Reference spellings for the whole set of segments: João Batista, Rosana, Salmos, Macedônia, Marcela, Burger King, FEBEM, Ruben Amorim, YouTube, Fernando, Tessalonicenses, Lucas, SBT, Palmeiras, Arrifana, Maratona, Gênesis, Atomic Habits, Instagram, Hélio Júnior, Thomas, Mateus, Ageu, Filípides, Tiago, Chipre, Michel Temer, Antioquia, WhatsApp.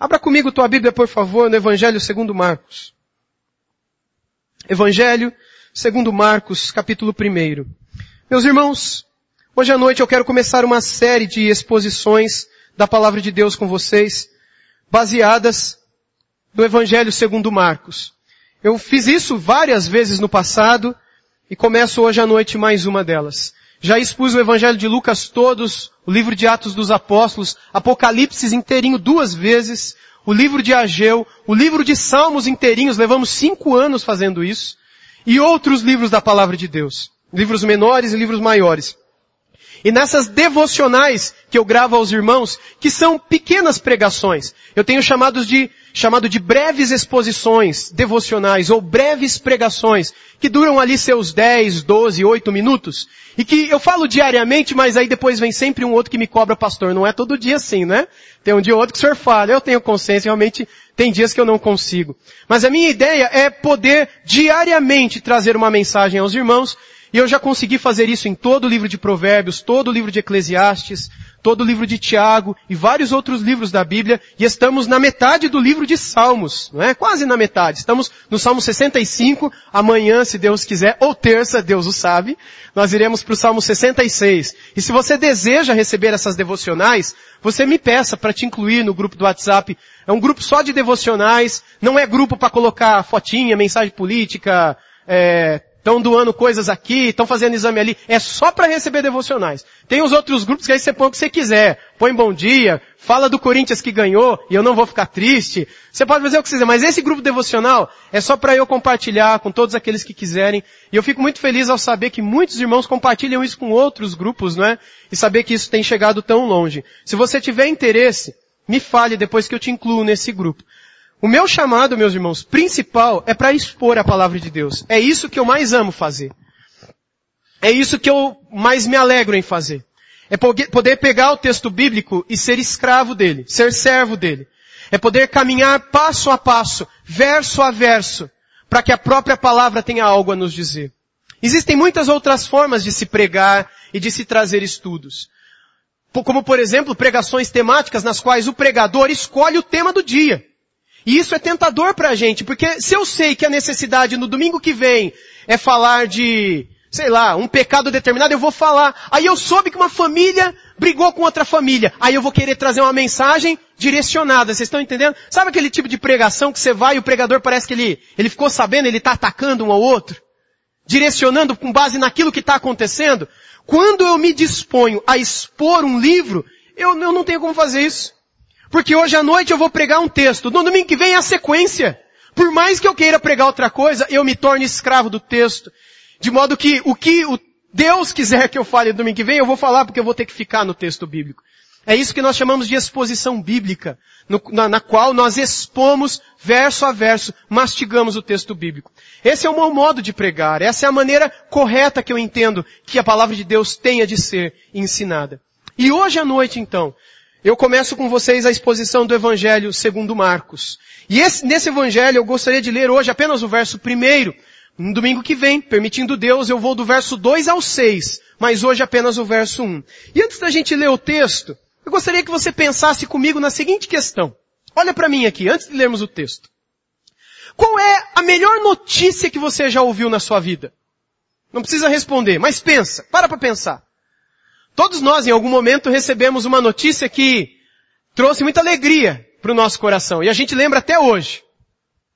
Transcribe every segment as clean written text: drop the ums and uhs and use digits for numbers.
Abra comigo tua Bíblia, por favor, no Evangelho segundo Marcos. Evangelho segundo Marcos, capítulo 1. Meus irmãos, hoje à noite eu quero começar uma série de exposições da Palavra de Deus com vocês, baseadas no Evangelho segundo Marcos. Eu fiz isso várias vezes no passado e começo hoje à noite mais uma delas. Já expus o Evangelho de Lucas todos, o livro de Atos dos Apóstolos, Apocalipse inteirinho 2 vezes, o livro de Ageu, o livro de Salmos inteirinhos, levamos 5 anos fazendo isso, e outros livros da Palavra de Deus, livros menores e livros maiores. E nessas devocionais que eu gravo aos irmãos, que são pequenas pregações, eu tenho chamado de breves exposições devocionais ou breves pregações, que duram ali seus 10, 12, 8 minutos, e que eu falo diariamente, mas aí depois vem sempre um outro que me cobra, pastor, não é todo dia assim, né? Tem um dia ou outro que o senhor fala, eu tenho consciência, realmente tem dias que eu não consigo. Mas a minha ideia é poder diariamente trazer uma mensagem aos irmãos. E eu já consegui fazer isso em todo o livro de Provérbios, todo o livro de Eclesiastes, todo o livro de Tiago e vários outros livros da Bíblia. E estamos na metade do livro de Salmos, não é? Quase na metade. Estamos no Salmo 65. Amanhã, se Deus quiser, ou terça, Deus o sabe, nós iremos para o Salmo 66. E se você deseja receber essas devocionais, você me peça para te incluir no grupo do WhatsApp. É um grupo só de devocionais, não é grupo para colocar fotinha, mensagem política, estão doando coisas aqui, estão fazendo exame ali. É só para receber devocionais. Tem os outros grupos que aí você põe o que você quiser. Põe bom dia, fala do Corinthians que ganhou e eu não vou ficar triste. Você pode fazer o que você quiser, mas esse grupo devocional é só para eu compartilhar com todos aqueles que quiserem. E eu fico muito feliz ao saber que muitos irmãos compartilham isso com outros grupos, não é? E saber que isso tem chegado tão longe. Se você tiver interesse, me fale depois que eu te incluo nesse grupo. O meu chamado, meus irmãos, principal é para expor a palavra de Deus. É isso que eu mais amo fazer. É isso que eu mais me alegro em fazer. É poder pegar o texto bíblico e ser escravo dele, ser servo dele. É poder caminhar passo a passo, verso a verso, para que a própria palavra tenha algo a nos dizer. Existem muitas outras formas de se pregar e de se trazer estudos. Como, por exemplo, pregações temáticas nas quais o pregador escolhe o tema do dia. E isso é tentador pra gente, porque se eu sei que a necessidade no domingo que vem é falar de, sei lá, um pecado determinado, eu vou falar. Aí eu soube que uma família brigou com outra família. Aí eu vou querer trazer uma mensagem direcionada, vocês estão entendendo? Sabe aquele tipo de pregação que você vai e o pregador parece que ele ficou sabendo, ele tá atacando um ao outro? Direcionando com base naquilo que tá acontecendo? Quando eu me disponho a expor um livro, eu não tenho como fazer isso. Porque hoje à noite eu vou pregar um texto. No domingo que vem é a sequência. Por mais que eu queira pregar outra coisa, eu me torno escravo do texto. De modo que o Deus quiser que eu fale no domingo que vem, eu vou falar porque eu vou ter que ficar no texto bíblico. É isso que nós chamamos de exposição bíblica, na qual nós expomos verso a verso, mastigamos o texto bíblico. Esse é o meu modo de pregar. Essa é a maneira correta que eu entendo que a palavra de Deus tenha de ser ensinada. E hoje à noite, então, eu começo com vocês a exposição do Evangelho segundo Marcos. E nesse Evangelho eu gostaria de ler hoje apenas o verso 1. No domingo que vem, permitindo Deus, eu vou do verso 2 ao 6. Mas hoje apenas o verso 1. E antes da gente ler o texto, eu gostaria que você pensasse comigo na seguinte questão. Olha para mim aqui, antes de lermos o texto. Qual é a melhor notícia que você já ouviu na sua vida? Não precisa responder, mas pensa. Para pensar. Todos nós, em algum momento, recebemos uma notícia que trouxe muita alegria para o nosso coração. E a gente lembra até hoje.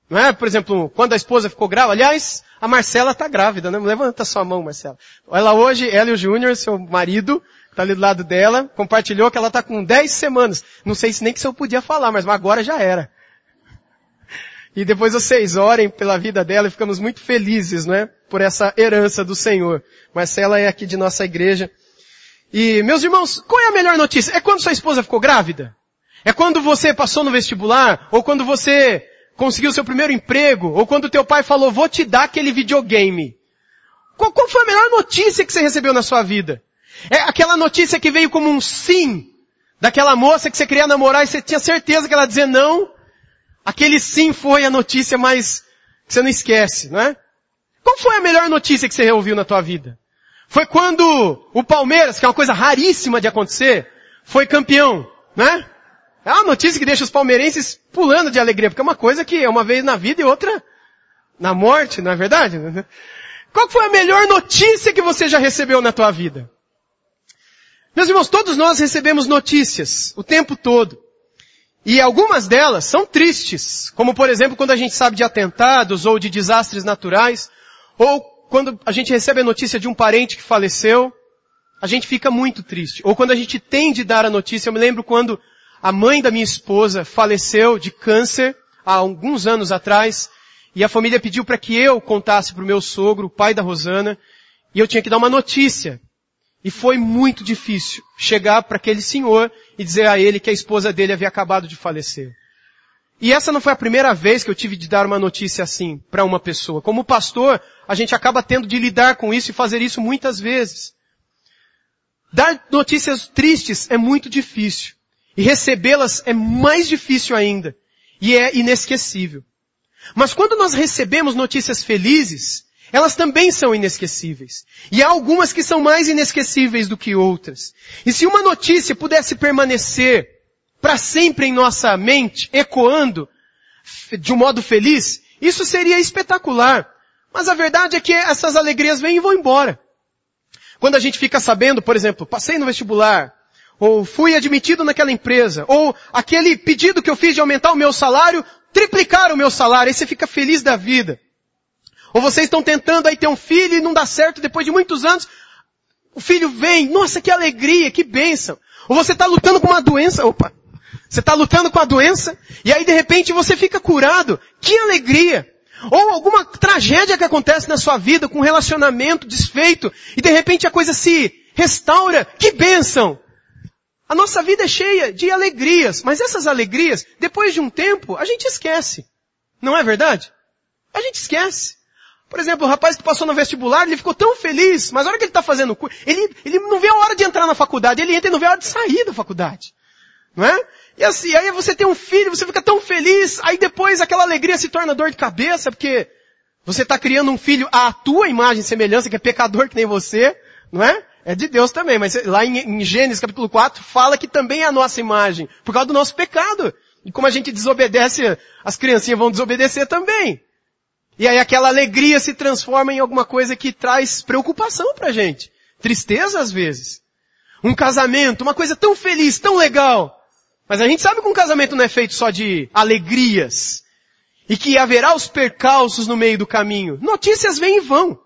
Não é? Por exemplo, quando a esposa ficou grávida. Aliás, a Marcela está grávida, né? Levanta sua mão, Marcela. Ela hoje, Hélio Júnior, seu marido, que está ali do lado dela, compartilhou que ela está com 10 semanas. Não sei se nem que eu podia falar, mas agora já era. E depois vocês orem pela vida dela e ficamos muito felizes, não é? Por essa herança do Senhor. Marcela é aqui de nossa igreja. E, meus irmãos, qual é a melhor notícia? É quando sua esposa ficou grávida? É quando você passou no vestibular? Ou quando você conseguiu seu primeiro emprego? Ou quando teu pai falou, vou te dar aquele videogame? Qual foi a melhor notícia que você recebeu na sua vida? É aquela notícia que veio como um sim, daquela moça que você queria namorar e você tinha certeza que ela ia dizer não? Aquele sim foi a notícia mais que você não esquece, não é? Qual foi a melhor notícia que você ouviu na tua vida? Foi quando o Palmeiras, que é uma coisa raríssima de acontecer, foi campeão, né? É uma notícia que deixa os palmeirenses pulando de alegria, porque é uma coisa que é uma vez na vida e outra na morte, não é verdade? Qual foi a melhor notícia que você já recebeu na tua vida? Meus irmãos, todos nós recebemos notícias o tempo todo. E algumas delas são tristes, como por exemplo quando a gente sabe de atentados ou de desastres naturais, ou quando a gente recebe a notícia de um parente que faleceu, a gente fica muito triste. Ou quando a gente tem de dar a notícia, eu me lembro quando a mãe da minha esposa faleceu de câncer há alguns anos atrás, e a família pediu para que eu contasse para o meu sogro, o pai da Rosana, e eu tinha que dar uma notícia. E foi muito difícil chegar para aquele senhor e dizer a ele que a esposa dele havia acabado de falecer. E essa não foi a primeira vez que eu tive de dar uma notícia assim para uma pessoa. Como pastor, a gente acaba tendo de lidar com isso e fazer isso muitas vezes. Dar notícias tristes é muito difícil. E recebê-las é mais difícil ainda. E é inesquecível. Mas quando nós recebemos notícias felizes, elas também são inesquecíveis. E há algumas que são mais inesquecíveis do que outras. E se uma notícia pudesse permanecer para sempre em nossa mente, ecoando de um modo feliz, isso seria espetacular. Mas a verdade é que essas alegrias vêm e vão embora. Quando a gente fica sabendo, por exemplo, passei no vestibular, ou fui admitido naquela empresa, ou aquele pedido que eu fiz de aumentar o meu salário, triplicar o meu salário, aí você fica feliz da vida. Ou vocês estão tentando aí ter um filho e não dá certo, depois de muitos anos, o filho vem, nossa, que alegria, que bênção. Ou você está lutando com uma doença, você está lutando com a doença, e aí de repente você fica curado, que alegria. Ou alguma tragédia que acontece na sua vida, com um relacionamento desfeito, e de repente a coisa se restaura, que bênção. A nossa vida é cheia de alegrias, mas essas alegrias, depois de um tempo, a gente esquece. Não é verdade? A gente esquece. Por exemplo, o rapaz que passou no vestibular, ele ficou tão feliz, mas na hora que ele está fazendo o curso, ele não vê a hora de entrar na faculdade, ele entra e não vê a hora de sair da faculdade. Não é? E assim, aí você tem um filho, você fica tão feliz, aí depois aquela alegria se torna dor de cabeça, porque você está criando um filho à tua imagem e semelhança, que é pecador que nem você, não é? É de Deus também, mas lá em Gênesis capítulo 4 fala que também é a nossa imagem, por causa do nosso pecado. E como a gente desobedece, as criancinhas vão desobedecer também. E aí aquela alegria se transforma em alguma coisa que traz preocupação pra gente. Tristeza às vezes. Um casamento, uma coisa tão feliz, tão legal. Mas a gente sabe que um casamento não é feito só de alegrias. E que haverá os percalços no meio do caminho. Notícias vêm e vão.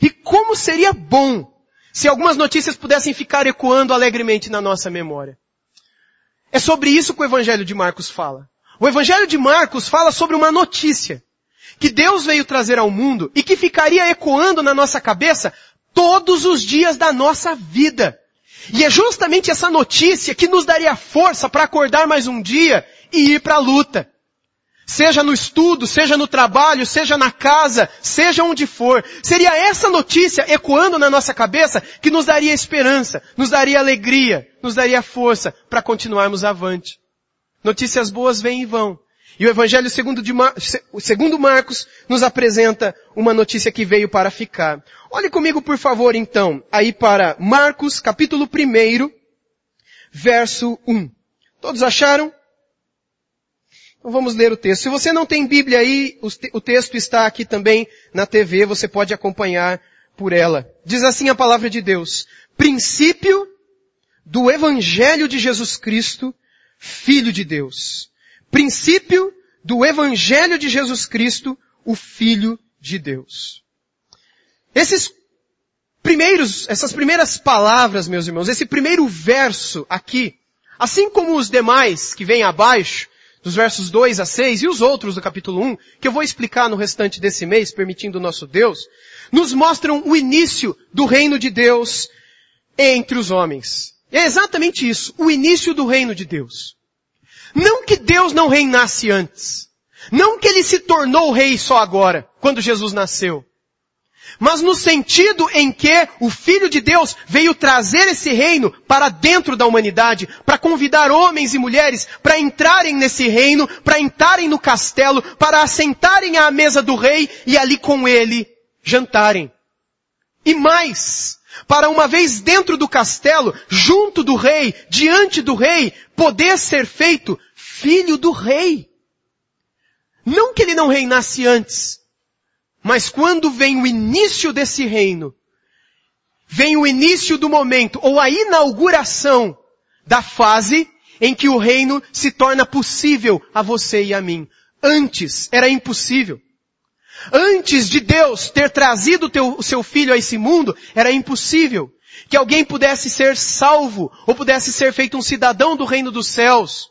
E como seria bom se algumas notícias pudessem ficar ecoando alegremente na nossa memória. É sobre isso que o Evangelho de Marcos fala. O Evangelho de Marcos fala sobre uma notícia que Deus veio trazer ao mundo e que ficaria ecoando na nossa cabeça todos os dias da nossa vida. E é justamente essa notícia que nos daria força para acordar mais um dia e ir para a luta. Seja no estudo, seja no trabalho, seja na casa, seja onde for. Seria essa notícia ecoando na nossa cabeça que nos daria esperança, nos daria alegria, nos daria força para continuarmos avante. Notícias boas vêm e vão. E o Evangelho segundo Marcos nos apresenta uma notícia que veio para ficar. Olhe comigo, por favor, então, aí para Marcos, capítulo 1, verso 1. Todos acharam? Então vamos ler o texto. Se você não tem Bíblia aí, o texto está aqui também na TV, você pode acompanhar por ela. Diz assim a palavra de Deus: princípio do Evangelho de Jesus Cristo, Filho de Deus. Princípio do Evangelho de Jesus Cristo, o Filho de Deus. Essas primeiras palavras, meus irmãos, esse primeiro verso aqui, assim como os demais que vêm abaixo, dos versos 2 a 6 e os outros do capítulo 1, que eu vou explicar no restante desse mês, permitindo o nosso Deus, nos mostram o início do reino de Deus entre os homens. É exatamente isso, o início do reino de Deus. Não que Deus não reinasse antes. Não que Ele se tornou rei só agora, quando Jesus nasceu. Mas no sentido em que o Filho de Deus veio trazer esse reino para dentro da humanidade, para convidar homens e mulheres para entrarem nesse reino, para entrarem no castelo, para assentarem à mesa do rei e ali com Ele jantarem. E mais, para uma vez dentro do castelo, junto do rei, diante do rei, poder ser feito filho do rei. Não que ele não reinasse antes, mas quando vem o início desse reino, vem o início do momento, ou a inauguração da fase em que o reino se torna possível a você e a mim. Antes era impossível. Antes de Deus ter trazido o seu filho a esse mundo, era impossível que alguém pudesse ser salvo ou pudesse ser feito um cidadão do reino dos céus.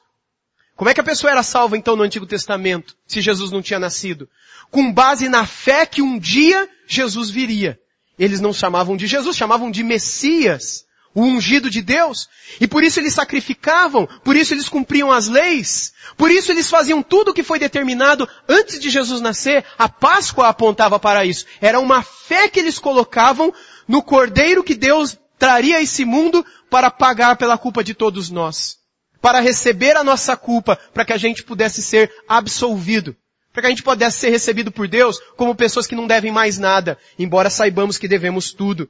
Como é que a pessoa era salva então no Antigo Testamento, se Jesus não tinha nascido? Com base na fé que um dia Jesus viria. Eles não chamavam de Jesus, chamavam de Messias, o ungido de Deus. E por isso eles sacrificavam, por isso eles cumpriam as leis, por isso eles faziam tudo o que foi determinado antes de Jesus nascer. A Páscoa apontava para isso. Era uma fé que eles colocavam no Cordeiro que Deus traria a esse mundo para pagar pela culpa de todos nós. Para receber a nossa culpa, para que a gente pudesse ser absolvido. Para que a gente pudesse ser recebido por Deus como pessoas que não devem mais nada, embora saibamos que devemos tudo.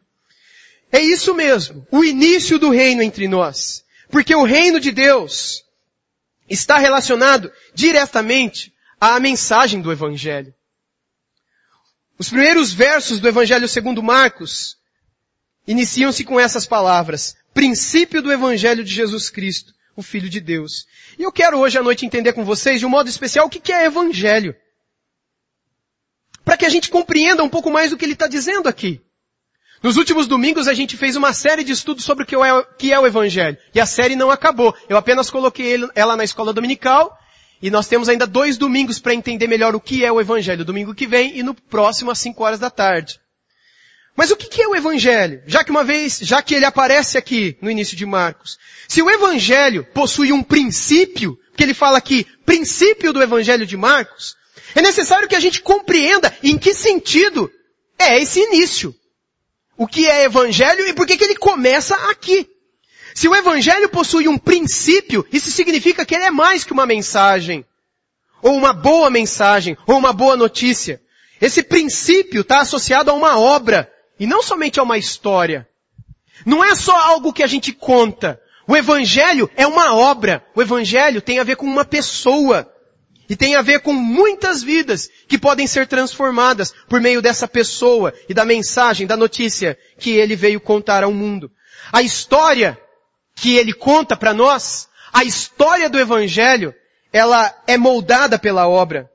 É isso mesmo, o início do reino entre nós. Porque o reino de Deus está relacionado diretamente à mensagem do Evangelho. Os primeiros versos do Evangelho segundo Marcos iniciam-se com essas palavras. Princípio do Evangelho de Jesus Cristo, o Filho de Deus. E eu quero hoje à noite entender com vocês, de um modo especial, o que é Evangelho. Para que a gente compreenda um pouco mais do que ele está dizendo aqui. Nos últimos domingos a gente fez uma série de estudos sobre o que é o Evangelho. E a série não acabou. Eu apenas coloquei ela na escola dominical. E nós temos ainda 2 domingos para entender melhor o que é o Evangelho. Domingo que vem e no próximo às 5 horas da tarde. Mas o que é o Evangelho? Já que ele aparece aqui no início de Marcos. Se o Evangelho possui um princípio, que ele fala aqui, princípio do Evangelho de Marcos, é necessário que a gente compreenda em que sentido é esse início. O que é Evangelho e por que ele começa aqui. Se o Evangelho possui um princípio, isso significa que ele é mais que uma mensagem. Ou uma boa mensagem, ou uma boa notícia. Esse princípio está associado a uma obra, e não somente a uma história. Não é só algo que a gente conta. O Evangelho é uma obra. O Evangelho tem a ver com uma pessoa. E tem a ver com muitas vidas que podem ser transformadas por meio dessa pessoa e da mensagem, da notícia que ele veio contar ao mundo. A história que ele conta para nós, a história do Evangelho, ela é moldada pela obra,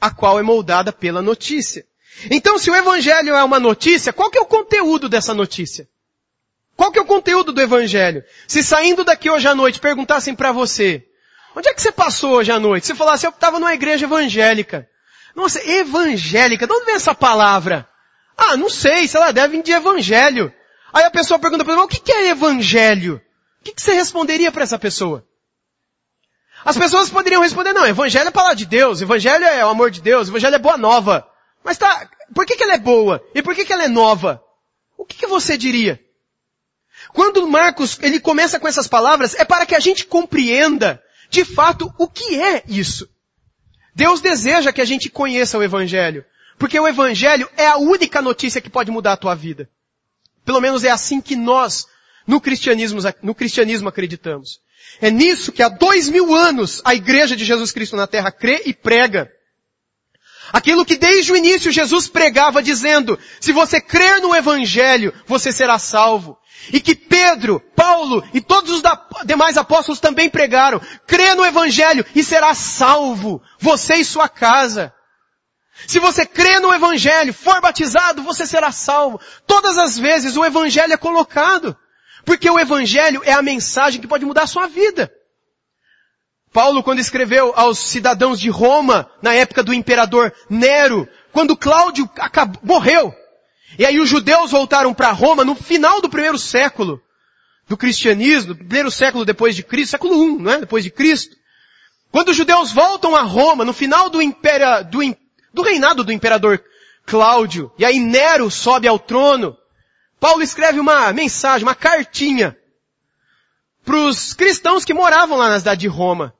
a qual é moldada pela notícia. Então, se o Evangelho é uma notícia, qual que é o conteúdo dessa notícia? Qual que é o conteúdo do Evangelho? Se saindo daqui hoje à noite perguntassem para você, onde é que você passou hoje à noite? Você falasse, eu estava numa igreja evangélica. Nossa, evangélica, de onde vem essa palavra? Ah, não sei, sei lá, deve vir de evangelho. Aí a pessoa pergunta para mim, o que é evangelho? O que você responderia para essa pessoa? As pessoas poderiam responder, não, evangelho é a palavra de Deus, evangelho é o amor de Deus, evangelho é boa nova. Mas tá, por que ela é boa? E por que ela é nova? O que você diria? Quando Marcos, ele começa com essas palavras, é para que a gente compreenda de fato, o que é isso? Deus deseja que a gente conheça o Evangelho. Porque o Evangelho é a única notícia que pode mudar a tua vida. Pelo menos é assim que nós, no cristianismo acreditamos. É nisso que há 2000 anos a Igreja de Jesus Cristo na Terra crê e prega. Aquilo que desde o início Jesus pregava dizendo, se você crer no Evangelho, você será salvo. E que Pedro, Paulo e todos os demais apóstolos também pregaram. Crê no Evangelho e será salvo, você e sua casa. Se você crê no Evangelho, for batizado, você será salvo. Todas as vezes o Evangelho é colocado. Porque o Evangelho é a mensagem que pode mudar a sua vida. Paulo, quando escreveu aos cidadãos de Roma, na época do imperador Nero, quando Cláudio morreu, e aí os judeus voltaram para Roma no final do primeiro século do cristianismo, do primeiro século depois de Cristo, século I, não é? Depois de Cristo. Quando os judeus voltam a Roma, no final do reinado do imperador Cláudio, e aí Nero sobe ao trono, Paulo escreve uma mensagem, uma cartinha para os cristãos que moravam lá na cidade de Roma.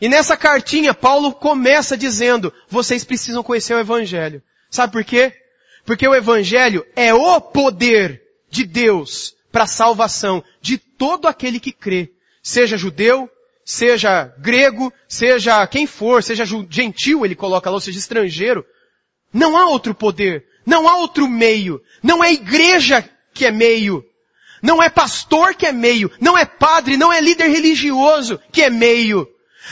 E nessa cartinha Paulo começa dizendo, vocês precisam conhecer o Evangelho. Sabe por quê? Porque o Evangelho é o poder de Deus para a salvação de todo aquele que crê, seja judeu, seja grego, seja quem for, seja gentil, ele coloca lá, ou seja estrangeiro. Não há outro poder, não há outro meio, não é igreja que é meio, não é pastor que é meio, não é padre, não é líder religioso que é meio,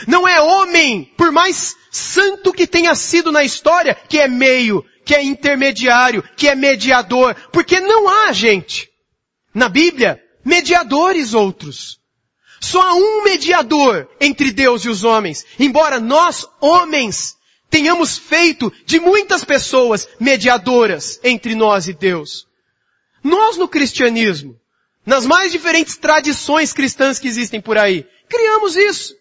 não é homem, por mais santo que tenha sido na história, que é meio, que é intermediário, que é mediador, porque não há, gente, na Bíblia, mediadores outros. Só há um mediador entre Deus e os homens, embora nós, homens, tenhamos feito de muitas pessoas mediadoras entre nós e Deus. Nós no cristianismo, nas mais diferentes tradições cristãs que existem por aí, criamos isso.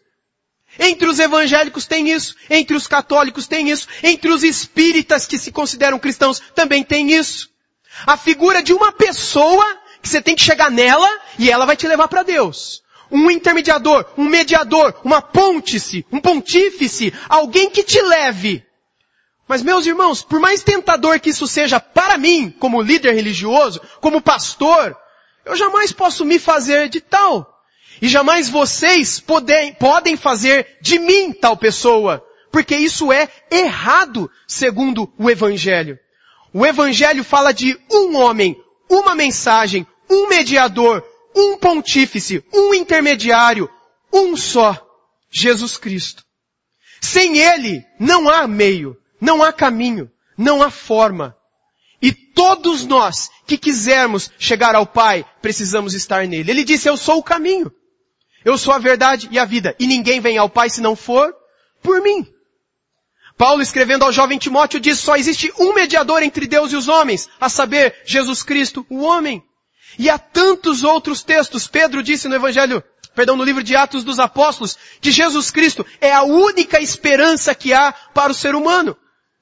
Entre os evangélicos tem isso, entre os católicos tem isso, entre os espíritas que se consideram cristãos também tem isso. A figura de uma pessoa que você tem que chegar nela e ela vai te levar para Deus. Um intermediador, um mediador, uma pontífice, um pontífice, alguém que te leve. Mas meus irmãos, por mais tentador que isso seja para mim, como líder religioso, como pastor, eu jamais posso me fazer de tal. E jamais vocês podem fazer de mim tal pessoa. Porque isso é errado, segundo o Evangelho. O Evangelho fala de um homem, uma mensagem, um mediador, um pontífice, um intermediário, um só, Jesus Cristo. Sem Ele, não há meio, não há caminho, não há forma. E todos nós que quisermos chegar ao Pai, precisamos estar nele. Ele disse, eu sou o caminho, eu sou a verdade e a vida, e ninguém vem ao Pai se não for por mim. Paulo, escrevendo ao jovem Timóteo, diz, só existe um mediador entre Deus e os homens, a saber, Jesus Cristo, o homem. E há tantos outros textos. Pedro disse no livro de Atos dos Apóstolos, que Jesus Cristo é a única esperança que há para o ser humano.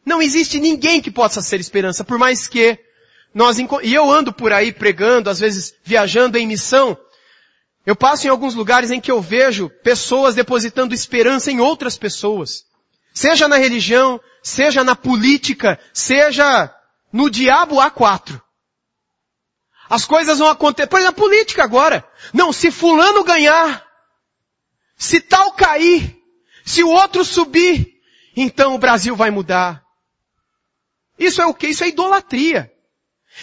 Não existe ninguém que possa ser esperança, por mais que e eu ando por aí pregando, às vezes viajando em missão, eu passo em alguns lugares em que eu vejo pessoas depositando esperança em outras pessoas. Seja na religião, seja na política, seja no diabo A4. As coisas vão acontecer. Por exemplo, a política agora. Não, se fulano ganhar, se tal cair, se o outro subir, então o Brasil vai mudar. Isso é o quê? Isso é idolatria.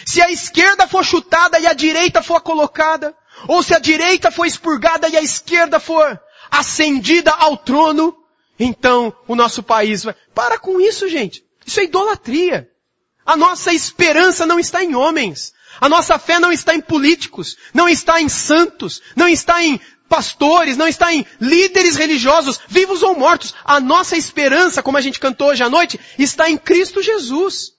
Se a esquerda for chutada e a direita for colocada, ou se a direita for expurgada e a esquerda for ascendida ao trono, então o nosso país vai... Para com isso, gente. Isso é idolatria. A nossa esperança não está em homens. A nossa fé não está em políticos, não está em santos, não está em pastores, não está em líderes religiosos, vivos ou mortos. A nossa esperança, como a gente cantou hoje à noite, está em Cristo Jesus.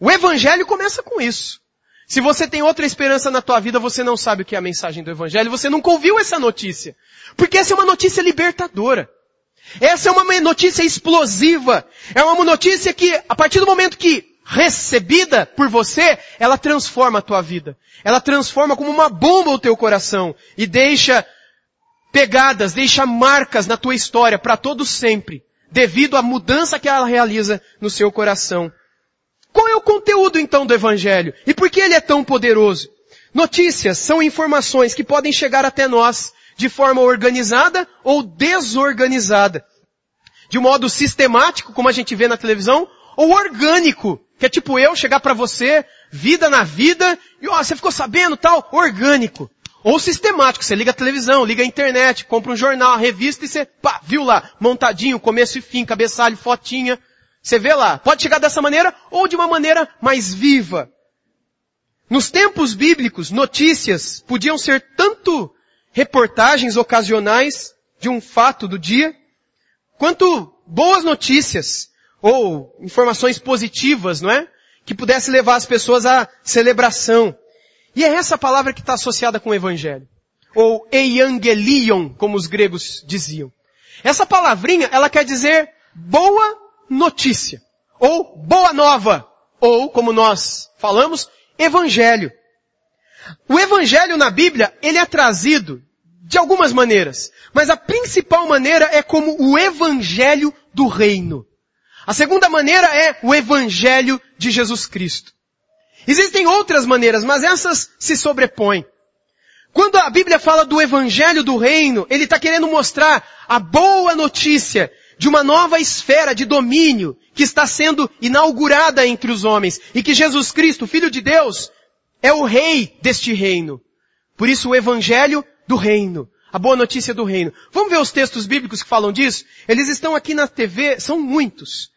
O Evangelho começa com isso. Se você tem outra esperança na tua vida, você não sabe o que é a mensagem do Evangelho, você nunca ouviu essa notícia. Porque essa é uma notícia libertadora. Essa é uma notícia explosiva. É uma notícia que, a partir do momento que recebida por você, ela transforma a tua vida. Ela transforma como uma bomba o teu coração e deixa pegadas, deixa marcas na tua história para todo sempre, devido à mudança que ela realiza no seu coração. Qual é o conteúdo então do Evangelho? E por que ele é tão poderoso? Notícias são informações que podem chegar até nós de forma organizada ou desorganizada. De um modo sistemático, como a gente vê na televisão, ou orgânico, que é tipo eu chegar para você, vida na vida, e ó, você ficou sabendo, tal, orgânico. Ou sistemático, você liga a televisão, liga a internet, compra um jornal, uma revista e você, pá, viu lá, montadinho, começo e fim, cabeçalho, fotinha, você vê lá. Pode chegar dessa maneira ou de uma maneira mais viva. Nos tempos bíblicos, notícias podiam ser tanto reportagens ocasionais de um fato do dia, quanto boas notícias, ou informações positivas, não é? Que pudesse levar as pessoas à celebração. E é essa palavra que está associada com o Evangelho. Ou evangelion, como os gregos diziam. Essa palavrinha, ela quer dizer boa notícia. Ou boa nova. Ou, como nós falamos, Evangelho. O Evangelho na Bíblia, ele é trazido de algumas maneiras. Mas a principal maneira é como o Evangelho do Reino. A segunda maneira é o Evangelho de Jesus Cristo. Existem outras maneiras, mas essas se sobrepõem. Quando a Bíblia fala do Evangelho do Reino, ele está querendo mostrar a boa notícia de uma nova esfera de domínio que está sendo inaugurada entre os homens e que Jesus Cristo, Filho de Deus, é o Rei deste Reino. Por isso o Evangelho do Reino, a boa notícia do Reino. Vamos ver os textos bíblicos que falam disso? Eles estão aqui na TV, são muitos.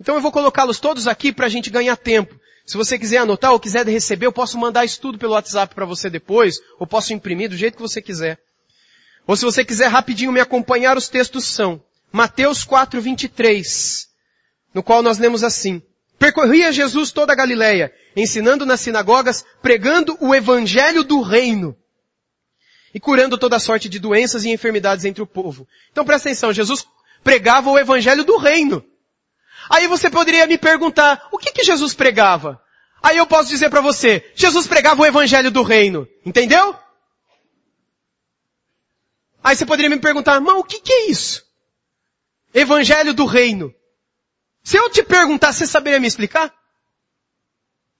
Então eu vou colocá-los todos aqui para a gente ganhar tempo. Se você quiser anotar ou quiser receber, eu posso mandar isso tudo pelo WhatsApp para você depois, ou posso imprimir do jeito que você quiser. Ou se você quiser rapidinho me acompanhar, os textos são Mateus 4:23, no qual nós lemos assim: Percorria Jesus toda a Galileia, ensinando nas sinagogas, pregando o Evangelho do Reino e curando toda sorte de doenças e enfermidades entre o povo. Então presta atenção, Jesus pregava o Evangelho do Reino. Aí você poderia me perguntar, o que Jesus pregava? Aí eu posso dizer para você, Jesus pregava o Evangelho do Reino. Entendeu? Aí você poderia me perguntar, mas o que é isso? Evangelho do Reino. Se eu te perguntar, você saberia me explicar?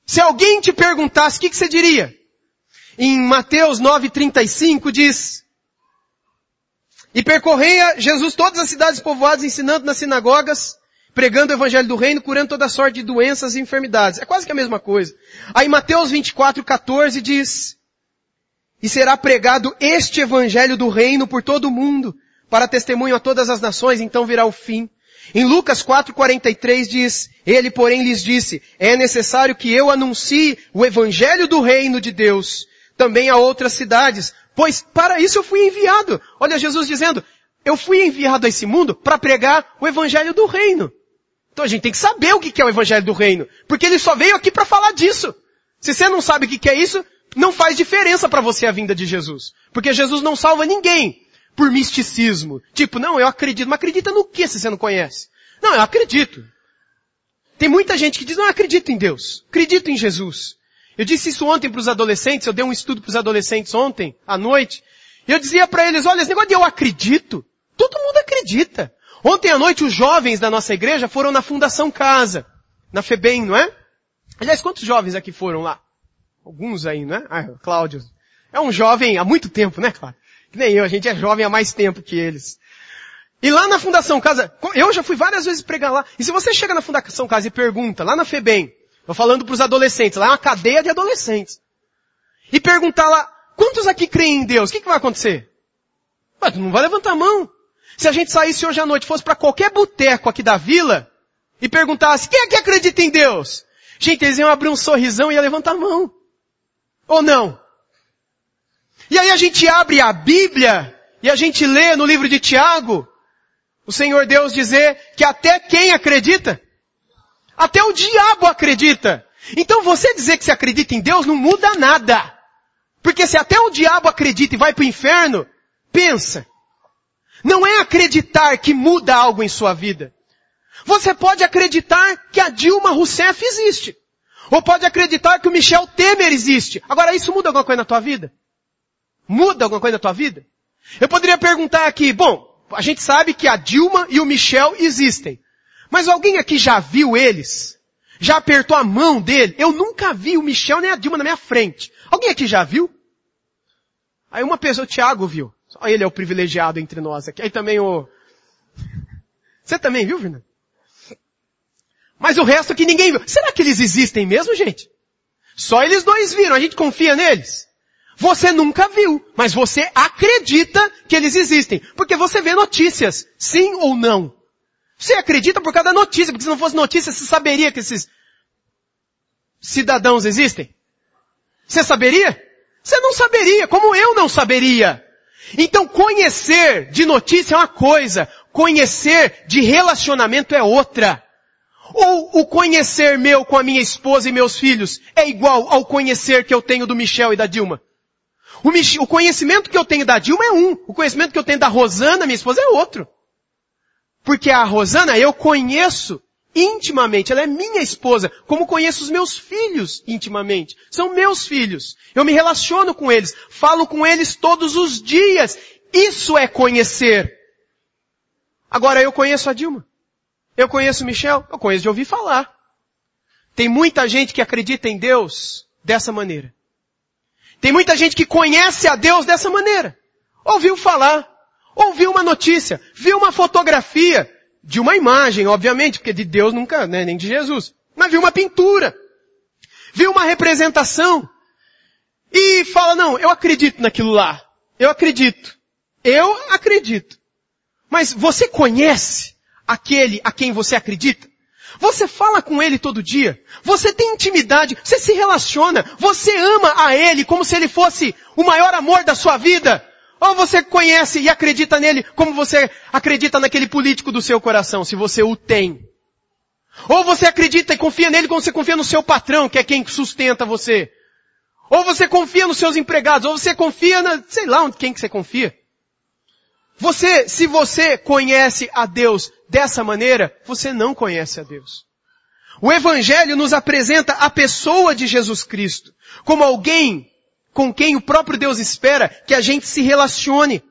Se alguém te perguntasse, o que você diria? Em Mateus 9:35 diz: E percorria Jesus todas as cidades povoadas, ensinando nas sinagogas, pregando o Evangelho do Reino, curando toda sorte de doenças e enfermidades. É quase que a mesma coisa. Aí Mateus 24:14 diz: E será pregado este Evangelho do Reino por todo o mundo, para testemunho a todas as nações, então virá o fim. Em Lucas 4:43 diz: Ele, porém, lhes disse: É necessário que eu anuncie o Evangelho do Reino de Deus também a outras cidades, pois para isso eu fui enviado. Olha Jesus dizendo, eu fui enviado a esse mundo para pregar o Evangelho do Reino. Então a gente tem que saber o que é o Evangelho do Reino, porque ele só veio aqui para falar disso. Se você não sabe o que é isso, não faz diferença para você a vinda de Jesus, porque Jesus não salva ninguém por misticismo. Tipo, não, eu acredito. Mas acredita no que se você não conhece? Não, eu acredito. Tem muita gente que diz, não, eu acredito em Deus, acredito em Jesus. Eu disse isso ontem para os adolescentes, eu dei um estudo para os adolescentes ontem, à noite, e eu dizia para eles, olha, esse negócio de eu acredito, todo mundo acredita. Ontem à noite, os jovens da nossa igreja foram na Fundação Casa, na FEBEM, não é? Aliás, quantos jovens aqui foram lá? Alguns aí, não é? Ah, Cláudio. É um jovem há muito tempo, né, Cláudio? Que nem eu, a gente é jovem há mais tempo que eles. E lá na Fundação Casa, eu já fui várias vezes pregar lá, e se você chega na Fundação Casa e pergunta, lá na FEBEM, estou falando para os adolescentes, lá é uma cadeia de adolescentes. E perguntar lá, quantos aqui creem em Deus? O que vai acontecer? Mas tu não vai levantar a mão. Se a gente saísse hoje à noite, fosse para qualquer boteco aqui da vila, e perguntasse, quem aqui acredita em Deus? Gente, eles iam abrir um sorrisão e ia levantar a mão. Ou não? E aí a gente abre a Bíblia, e a gente lê no livro de Tiago, o Senhor Deus dizer que até quem acredita? Até o diabo acredita. Então você dizer que você acredita em Deus não muda nada. Porque se até o diabo acredita e vai para o inferno, pensa. Não é acreditar que muda algo em sua vida. Você pode acreditar que a Dilma Rousseff existe. Ou pode acreditar que o Michel Temer existe. Agora, isso muda alguma coisa na tua vida? Muda alguma coisa na tua vida? Eu poderia perguntar aqui, bom, a gente sabe que a Dilma e o Michel existem. Mas alguém aqui já viu eles? Já apertou a mão dele? Eu nunca vi o Michel nem a Dilma na minha frente. Alguém aqui já viu? Aí uma pessoa, o Thiago viu. Só ele é o privilegiado entre nós aqui. Aí também o... Você também viu, Fernando? Mas o resto aqui ninguém viu. Será que eles existem mesmo, gente? Só eles dois viram. A gente confia neles? Você nunca viu, mas você acredita que eles existem. Porque você vê notícias, sim ou não. Você acredita por causa da notícia, porque se não fosse notícia, você saberia que esses cidadãos existem? Você saberia? Você não saberia, como eu não saberia. Então conhecer de notícia é uma coisa, conhecer de relacionamento é outra. Ou o conhecer meu com a minha esposa e meus filhos é igual ao conhecer que eu tenho do Michel e da Dilma. O conhecimento que eu tenho da Dilma é um, o conhecimento que eu tenho da Rosana, minha esposa, é outro. Porque a Rosana eu conheço intimamente, ela é minha esposa, como conheço os meus filhos intimamente. São meus filhos, eu me relaciono com eles, falo com eles todos os dias. Isso é conhecer. Agora eu conheço a Dilma, eu conheço o Michel, eu conheço de ouvir falar. Tem muita gente que acredita em Deus dessa maneira. Tem muita gente que conhece a Deus dessa maneira. Ouviu falar, ouviu uma notícia, viu uma fotografia de uma imagem, obviamente, porque de Deus nunca, né, nem de Jesus. Mas viu uma pintura, viu uma representação e fala, não, eu acredito naquilo lá. Eu acredito. Mas você conhece aquele a quem você acredita? Você fala com ele todo dia? Você tem intimidade? Você se relaciona? Você ama a ele como se ele fosse o maior amor da sua vida? Ou você conhece e acredita nele como você acredita naquele político do seu coração, se você o tem? Ou você acredita e confia nele como você confia no seu patrão, que é quem sustenta você? Ou você confia nos seus empregados? Ou você confia na... sei lá onde, quem que você confia? Se você conhece a Deus dessa maneira, você não conhece a Deus. O Evangelho nos apresenta a pessoa de Jesus Cristo como alguém com quem o próprio Deus espera que a gente se relacione.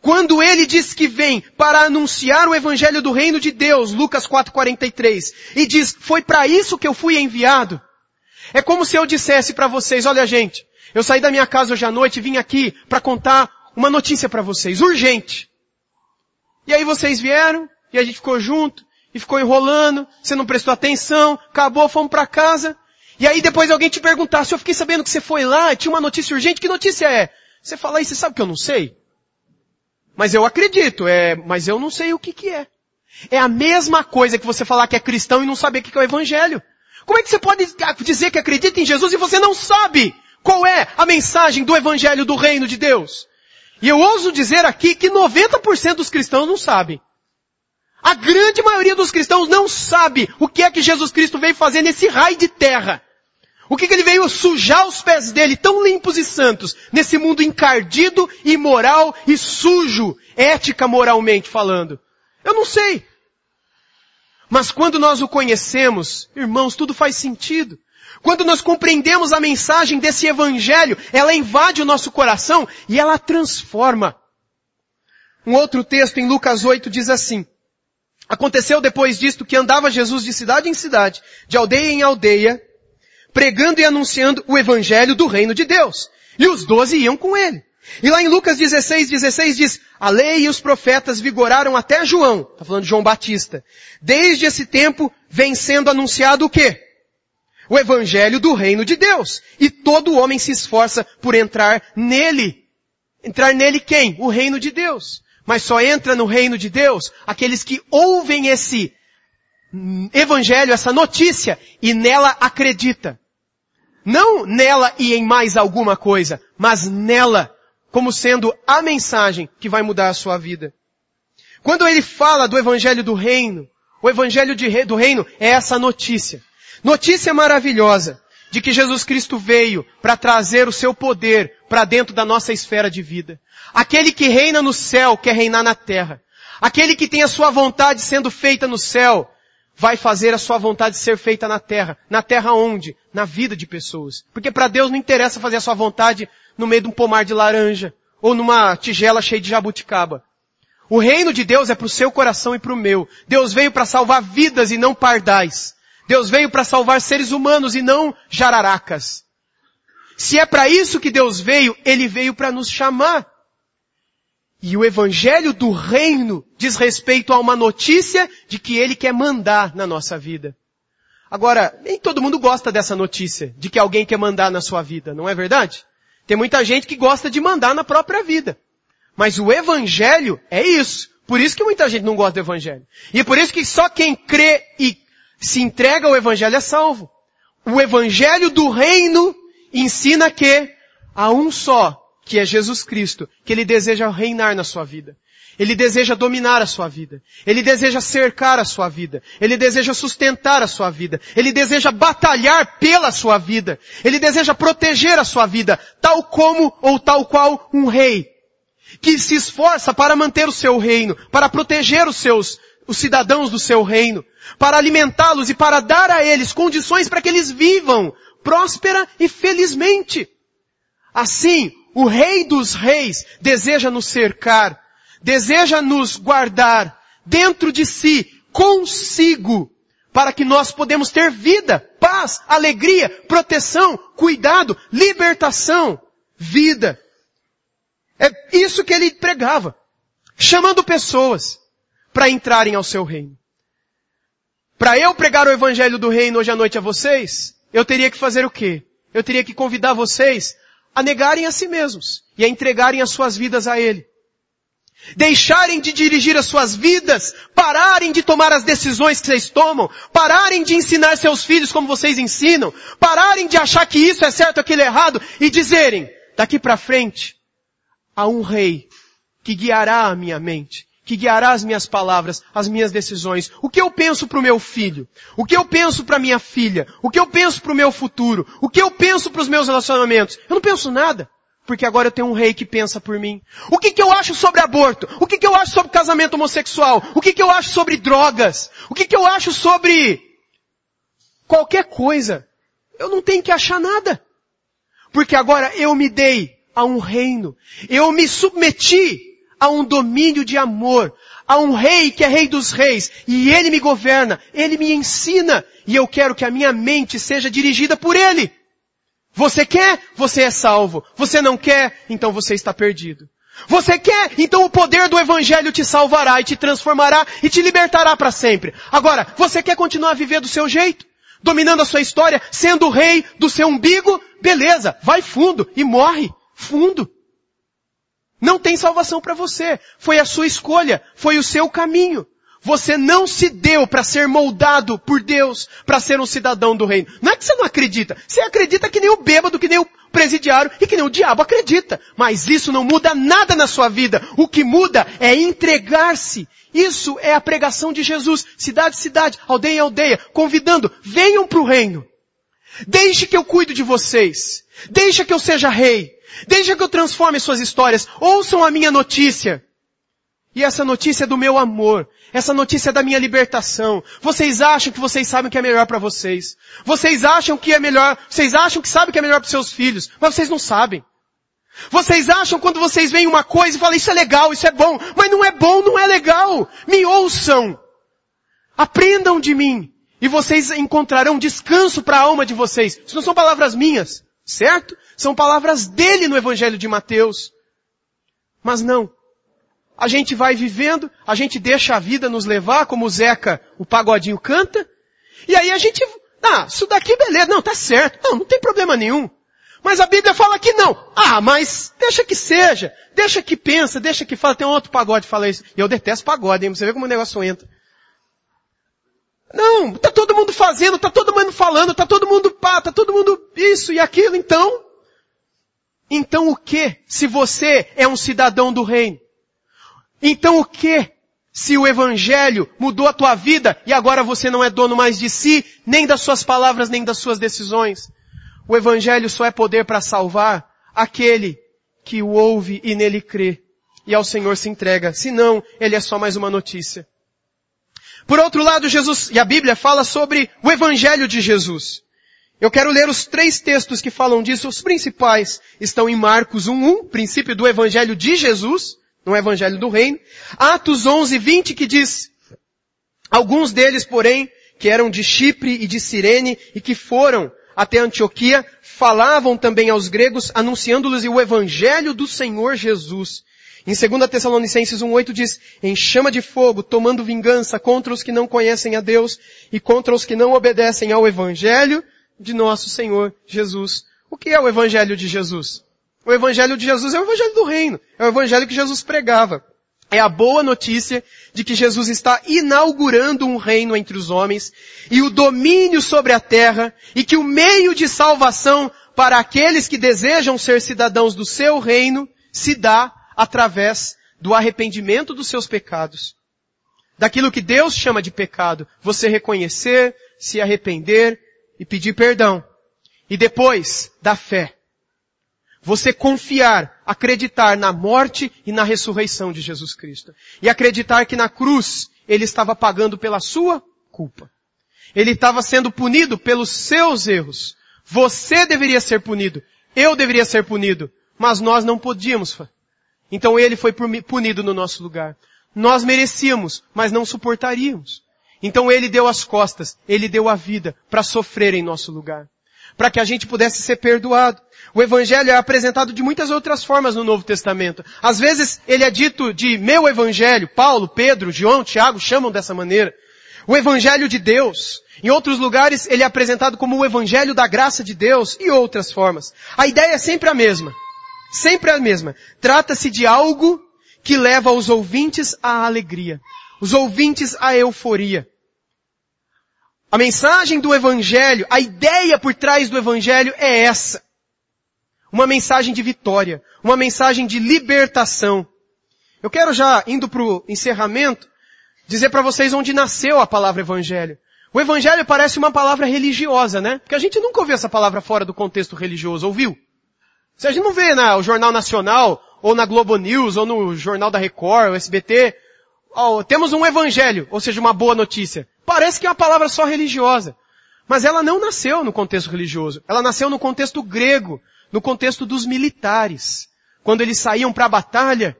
Quando ele diz que vem para anunciar o Evangelho do Reino de Deus, Lucas 4,43, e diz, foi para isso que eu fui enviado. É como se eu dissesse para vocês, olha gente, eu saí da minha casa hoje à noite e vim aqui para contar uma notícia para vocês, urgente. E aí vocês vieram, e a gente ficou junto, e ficou enrolando, você não prestou atenção, acabou, fomos para casa. E aí depois alguém te perguntar, se eu fiquei sabendo que você foi lá, e tinha uma notícia urgente, que notícia é? Você fala, e você sabe que eu não sei? Mas eu acredito, mas eu não sei o que é. É a mesma coisa que você falar que é cristão e não saber o que é o Evangelho. Como é que você pode dizer que acredita em Jesus e você não sabe qual é a mensagem do Evangelho do Reino de Deus? E eu ouso dizer aqui que 90% dos cristãos não sabem. A grande maioria dos cristãos não sabe o que é que Jesus Cristo veio fazer nesse raio de terra. O que ele veio sujar os pés dele, tão limpos e santos, nesse mundo encardido, imoral e sujo, ética moralmente falando. Eu não sei. Mas quando nós o conhecemos, irmãos, tudo faz sentido. Quando nós compreendemos a mensagem desse Evangelho, ela invade o nosso coração e ela transforma. Um outro texto em Lucas 8 diz assim, aconteceu depois disto que andava Jesus de cidade em cidade, de aldeia em aldeia, pregando e anunciando o Evangelho do Reino de Deus. E os 12 iam com ele. E lá em Lucas 16:16 diz, a lei e os profetas vigoraram até João, está falando de João Batista. Desde esse tempo vem sendo anunciado o quê? O Evangelho do Reino de Deus. E todo homem se esforça por entrar nele. Entrar nele quem? O Reino de Deus. Mas só entra no Reino de Deus aqueles que ouvem esse Evangelho, essa notícia, e nela acredita. Não nela e em mais alguma coisa, mas nela como sendo a mensagem que vai mudar a sua vida. Quando ele fala do Evangelho do Reino, o Evangelho do Reino é essa notícia. Notícia maravilhosa de que Jesus Cristo veio para trazer o seu poder para dentro da nossa esfera de vida. Aquele que reina no céu quer reinar na terra. Aquele que tem a sua vontade sendo feita no céu vai fazer a sua vontade ser feita na terra. Na terra onde? Na vida de pessoas. Porque para Deus não interessa fazer a sua vontade no meio de um pomar de laranja ou numa tigela cheia de jabuticaba. O reino de Deus é para o seu coração e para o meu. Deus veio para salvar vidas e não pardais. Deus veio para salvar seres humanos e não jararacas. Se é para isso que Deus veio, ele veio para nos chamar. E o Evangelho do Reino diz respeito a uma notícia de que ele quer mandar na nossa vida. Agora, nem todo mundo gosta dessa notícia, de que alguém quer mandar na sua vida, não é verdade? Tem muita gente que gosta de mandar na própria vida. Mas o Evangelho é isso. Por isso que muita gente não gosta do Evangelho. E é por isso que só quem crê e se entrega ao Evangelho é salvo. O Evangelho do Reino ensina que há um só, que é Jesus Cristo, que ele deseja reinar na sua vida. Ele deseja dominar a sua vida. Ele deseja cercar a sua vida. Ele deseja sustentar a sua vida. Ele deseja batalhar pela sua vida. Ele deseja proteger a sua vida, tal como ou tal qual um rei, que se esforça para manter o seu reino, para proteger os cidadãos do seu reino, para alimentá-los e para dar a eles condições para que eles vivam próspera e felizmente. Assim, o Rei dos Reis deseja nos cercar, deseja nos guardar dentro de si, consigo, para que nós podemos ter vida, paz, alegria, proteção, cuidado, libertação, vida. É isso que ele pregava, chamando pessoas para entrarem ao seu reino. Para eu pregar o evangelho do reino hoje à noite a vocês, eu teria que fazer o quê? Eu teria que convidar vocês a negarem a si mesmos e a entregarem as suas vidas a Ele. Deixarem de dirigir as suas vidas, pararem de tomar as decisões que vocês tomam, pararem de ensinar seus filhos como vocês ensinam, pararem de achar que isso é certo, aquilo é errado e dizerem, daqui para frente, há um rei que guiará a minha mente, que guiará as minhas palavras, as minhas decisões. O que eu penso para o meu filho? O que eu penso para a minha filha? O que eu penso para o meu futuro? O que eu penso para os meus relacionamentos? Eu não penso nada, porque agora eu tenho um rei que pensa por mim. O que eu acho sobre aborto? O que eu acho sobre casamento homossexual? O que eu acho sobre drogas? O que eu acho sobre qualquer coisa? Eu não tenho que achar nada, porque agora eu me dei a um reino. Eu me submeti a um domínio de amor, a um rei que é rei dos reis, e ele me governa, ele me ensina, e eu quero que a minha mente seja dirigida por ele. Você quer? Você é salvo. Você não quer? Então você está perdido. Você quer? Então o poder do evangelho te salvará e te transformará e te libertará para sempre. Agora, você quer continuar a viver do seu jeito? Dominando a sua história, sendo o rei do seu umbigo? Beleza, vai fundo e morre fundo. Não tem salvação para você. Foi a sua escolha. Foi o seu caminho. Você não se deu para ser moldado por Deus, para ser um cidadão do reino. Não é que você não acredita. Você acredita que nem o bêbado, que nem o presidiário e que nem o diabo acredita. Mas isso não muda nada na sua vida. O que muda é entregar-se. Isso é a pregação de Jesus. Cidade, cidade, aldeia, aldeia. Convidando. Venham para o reino. Deixe que eu cuido de vocês. Deixa que eu seja rei. Deixa que eu transforme suas histórias. Ouçam a minha notícia. E essa notícia é do meu amor. Essa notícia é da minha libertação. Vocês acham que vocês sabem o que é melhor para vocês. Vocês acham que é melhor, vocês acham que sabem o que é melhor para seus filhos, mas vocês não sabem. Vocês acham quando vocês veem uma coisa e falam, isso é legal, isso é bom, mas não é bom, não é legal. Me ouçam. Aprendam de mim. E vocês encontrarão descanso para a alma de vocês. Isso não são palavras minhas, certo? São palavras dele no Evangelho de Mateus. Mas não. A gente vai vivendo, a gente deixa a vida nos levar, como o Zeca, o Pagodinho canta. E aí a gente, isso daqui beleza, não, tá certo. Não tem problema nenhum. Mas a Bíblia fala que não. Mas deixa que seja. Deixa que pensa, deixa que fala. Tem um outro pagode que fala isso. E eu detesto pagode, hein? Você vê como o negócio entra. Não, tá todo mundo fazendo, tá todo mundo falando, tá todo mundo pá, tá todo mundo isso e aquilo, então... Então o que se você é um cidadão do reino? Então o que se o evangelho mudou a tua vida e agora você não é dono mais de si, nem das suas palavras, nem das suas decisões? O evangelho só é poder para salvar aquele que o ouve e nele crê e ao Senhor se entrega. Senão, ele é só mais uma notícia. Por outro lado, Jesus e a Bíblia fala sobre o evangelho de Jesus. Eu quero ler os 3 textos que falam disso. Os principais estão em Marcos 1:1, princípio do Evangelho de Jesus, não é Evangelho do Reino. Atos 11:20 que diz, alguns deles, porém, que eram de Chipre e de Sirene e que foram até Antioquia, falavam também aos gregos, anunciando-lhes o Evangelho do Senhor Jesus. Em 2 Tessalonicenses 1:8 diz, em chama de fogo, tomando vingança contra os que não conhecem a Deus e contra os que não obedecem ao Evangelho de nosso Senhor Jesus. O que é o Evangelho de Jesus? O Evangelho de Jesus é o Evangelho do Reino. É o Evangelho que Jesus pregava. É a boa notícia de que Jesus está inaugurando um reino entre os homens e o domínio sobre a terra e que o meio de salvação para aqueles que desejam ser cidadãos do seu reino se dá através do arrependimento dos seus pecados. Daquilo que Deus chama de pecado. Você reconhecer, se arrepender, e pedir perdão. E depois, da fé. Você confiar, acreditar na morte e na ressurreição de Jesus Cristo. E acreditar que na cruz ele estava pagando pela sua culpa. Ele estava sendo punido pelos seus erros. Você deveria ser punido. Eu deveria ser punido. Mas nós não podíamos. Então ele foi punido no nosso lugar. Nós merecíamos, mas não suportaríamos. Então Ele deu as costas, Ele deu a vida para sofrer em nosso lugar, para que a gente pudesse ser perdoado. O Evangelho é apresentado de muitas outras formas no Novo Testamento. Às vezes ele é dito de meu Evangelho, Paulo, Pedro, João, Tiago chamam dessa maneira. O Evangelho de Deus. Em outros lugares ele é apresentado como o Evangelho da graça de Deus e outras formas. A ideia é sempre a mesma. Sempre a mesma. Trata-se de algo que leva os ouvintes à alegria. Os ouvintes à euforia. A mensagem do Evangelho, a ideia por trás do Evangelho é essa. Uma mensagem de vitória. Uma mensagem de libertação. Eu quero já, indo para o encerramento, dizer para vocês onde nasceu a palavra Evangelho. O Evangelho parece uma palavra religiosa, né? Porque a gente nunca ouviu essa palavra fora do contexto religioso, ouviu? Se a gente não vê no Jornal Nacional, ou na Globo News, ou no Jornal da Record, ou SBT, oh, temos um Evangelho, ou seja, uma boa notícia. Parece que é uma palavra só religiosa. Mas ela não nasceu no contexto religioso. Ela nasceu no contexto grego, no contexto dos militares. Quando eles saíam para a batalha,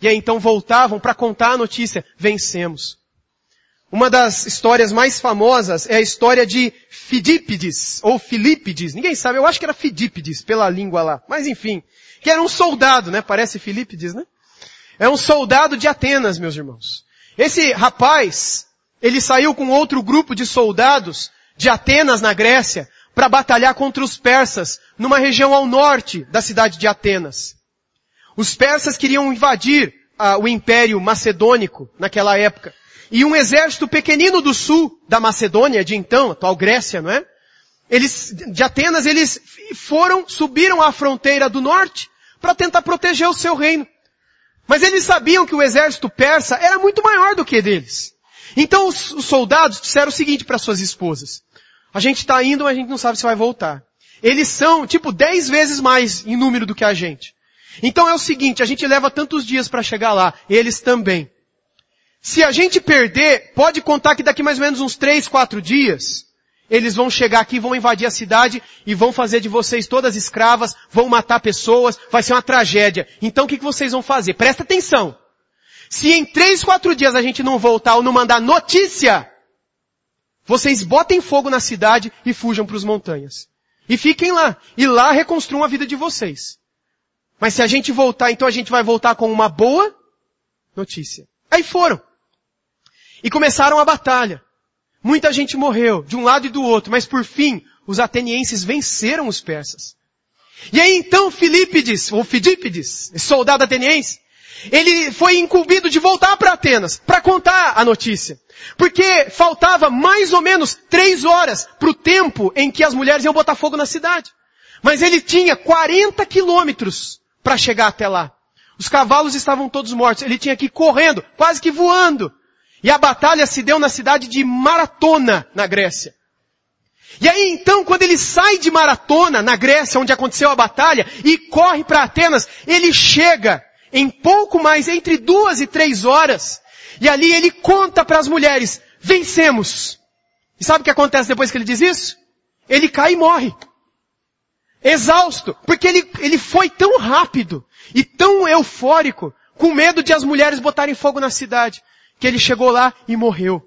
e aí então voltavam para contar a notícia, vencemos. Uma das histórias mais famosas é a história de Fidípides, ou Filípides. Ninguém sabe, eu acho que era Fidípides, pela língua lá. Mas enfim, que era um soldado, né? Parece Filípides, né? É um soldado de Atenas, meus irmãos. Esse rapaz, ele saiu com outro grupo de soldados de Atenas, na Grécia, para batalhar contra os persas, numa região ao norte da cidade de Atenas. Os persas queriam invadir o Império Macedônico naquela época. E um exército pequenino do sul da Macedônia, de então, atual Grécia, não é? De Atenas, eles subiram à fronteira do norte para tentar proteger o seu reino. Mas eles sabiam que o exército persa era muito maior do que deles. Então os soldados disseram o seguinte para suas esposas. A gente está indo, mas a gente não sabe se vai voltar. Eles são, 10 vezes mais em número do que a gente. Então é o seguinte, a gente leva tantos dias para chegar lá. Eles também. Se a gente perder, pode contar que daqui mais ou menos uns 3, 4 dias, eles vão chegar aqui, vão invadir a cidade e vão fazer de vocês todas escravas, vão matar pessoas, vai ser uma tragédia. Então o que vocês vão fazer? Presta atenção. Se em 3, 4 dias a gente não voltar ou não mandar notícia, vocês botem fogo na cidade e fujam para as montanhas. E fiquem lá. E lá reconstruam a vida de vocês. Mas se a gente voltar, então a gente vai voltar com uma boa notícia. Aí foram. E começaram a batalha. Muita gente morreu, de um lado e do outro, mas por fim, os atenienses venceram os persas. E aí então Fidípides, soldado ateniense, ele foi incumbido de voltar para Atenas, para contar a notícia. Porque faltava mais ou menos 3 horas para o tempo em que as mulheres iam botar fogo na cidade. Mas ele tinha 40 quilômetros para chegar até lá. Os cavalos estavam todos mortos, ele tinha que ir correndo, quase que voando. E a batalha se deu na cidade de Maratona, na Grécia. E aí então, quando ele sai de Maratona, na Grécia, onde aconteceu a batalha, e corre para Atenas, ele chega em pouco mais, entre 2 e 3 horas, e ali ele conta para as mulheres, vencemos. E sabe o que acontece depois que ele diz isso? Ele cai e morre. Exausto, porque ele foi tão rápido e tão eufórico, com medo de as mulheres botarem fogo na cidade, que ele chegou lá e morreu.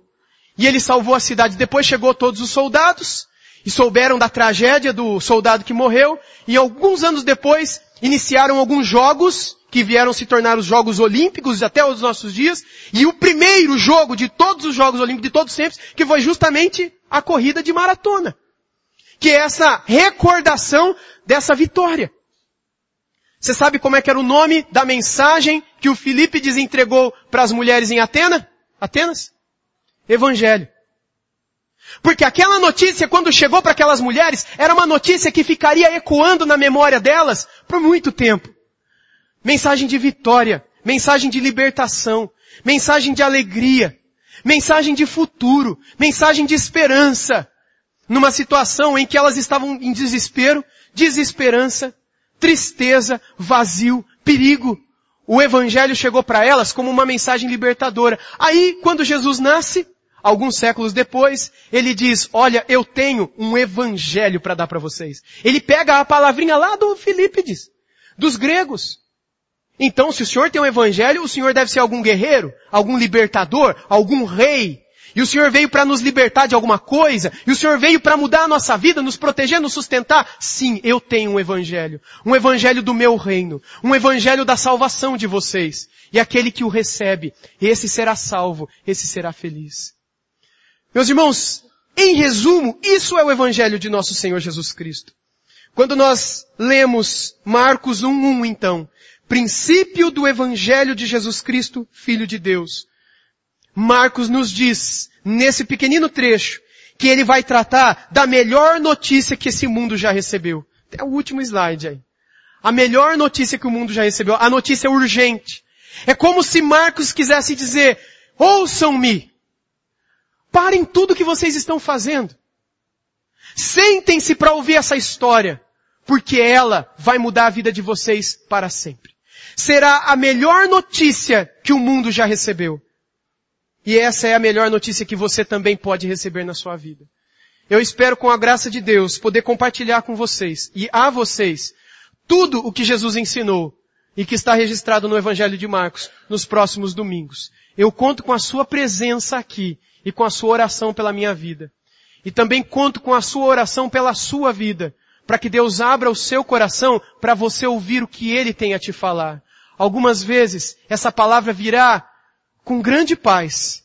E ele salvou a cidade. Depois chegou todos os soldados e souberam da tragédia do soldado que morreu. E alguns anos depois iniciaram alguns jogos que vieram se tornar os Jogos Olímpicos até os nossos dias. E o primeiro jogo de todos os Jogos Olímpicos de todos os tempos, que foi justamente a corrida de maratona. Que é essa recordação dessa vitória. Você sabe como é que era o nome da mensagem que o Filipides entregou para as mulheres em Atenas? Evangelho. Porque aquela notícia, quando chegou para aquelas mulheres, era uma notícia que ficaria ecoando na memória delas por muito tempo. Mensagem de vitória, mensagem de libertação, mensagem de alegria, mensagem de futuro, mensagem de esperança. Numa situação em que elas estavam em desespero, desesperança, tristeza, vazio, perigo. O Evangelho chegou para elas como uma mensagem libertadora. Aí, quando Jesus nasce, alguns séculos depois, ele diz, olha, eu tenho um Evangelho para dar para vocês. Ele pega a palavrinha lá do Filipides, dos gregos. Então, se o senhor tem um Evangelho, o senhor deve ser algum guerreiro, algum libertador, algum rei. E o Senhor veio para nos libertar de alguma coisa? E o Senhor veio para mudar a nossa vida, nos proteger, nos sustentar? Sim, eu tenho um evangelho. Um evangelho do meu reino. Um evangelho da salvação de vocês. E aquele que o recebe, esse será salvo, esse será feliz. Meus irmãos, em resumo, isso é o evangelho de nosso Senhor Jesus Cristo. Quando nós lemos Marcos 1:1, então, princípio do evangelho de Jesus Cristo, Filho de Deus. Marcos nos diz, nesse pequenino trecho, que ele vai tratar da melhor notícia que esse mundo já recebeu. Até o último slide aí. A melhor notícia que o mundo já recebeu. A notícia urgente. É como se Marcos quisesse dizer, ouçam-me. Parem tudo o que vocês estão fazendo. Sentem-se para ouvir essa história, porque ela vai mudar a vida de vocês para sempre. Será a melhor notícia que o mundo já recebeu. E essa é a melhor notícia que você também pode receber na sua vida. Eu espero, com a graça de Deus, poder compartilhar com vocês e a vocês tudo o que Jesus ensinou e que está registrado no Evangelho de Marcos nos próximos domingos. Eu conto com a sua presença aqui e com a sua oração pela minha vida. E também conto com a sua oração pela sua vida, para que Deus abra o seu coração para você ouvir o que Ele tem a te falar. Algumas vezes essa palavra virá com grande paz.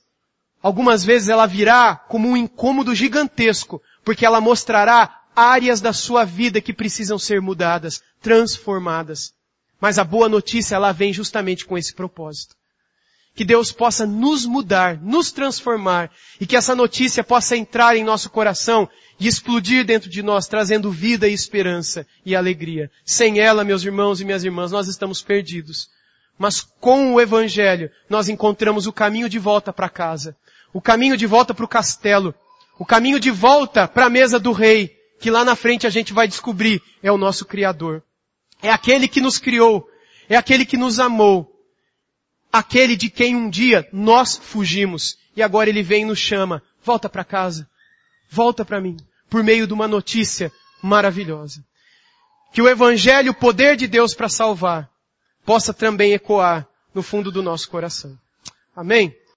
Algumas vezes ela virá como um incômodo gigantesco, porque ela mostrará áreas da sua vida que precisam ser mudadas, transformadas. Mas a boa notícia, ela vem justamente com esse propósito. Que Deus possa nos mudar, nos transformar, e que essa notícia possa entrar em nosso coração e explodir dentro de nós, trazendo vida e esperança e alegria. Sem ela, meus irmãos e minhas irmãs, nós estamos perdidos. Mas com o Evangelho, nós encontramos o caminho de volta para casa, o caminho de volta para o castelo, o caminho de volta para a mesa do rei, que lá na frente a gente vai descobrir, é o nosso Criador. É aquele que nos criou, é aquele que nos amou. Aquele de quem um dia nós fugimos. E agora ele vem e nos chama. Volta para casa. Volta para mim. Por meio de uma notícia maravilhosa. Que o Evangelho, o poder de Deus para salvar, possa também ecoar no fundo do nosso coração. Amém?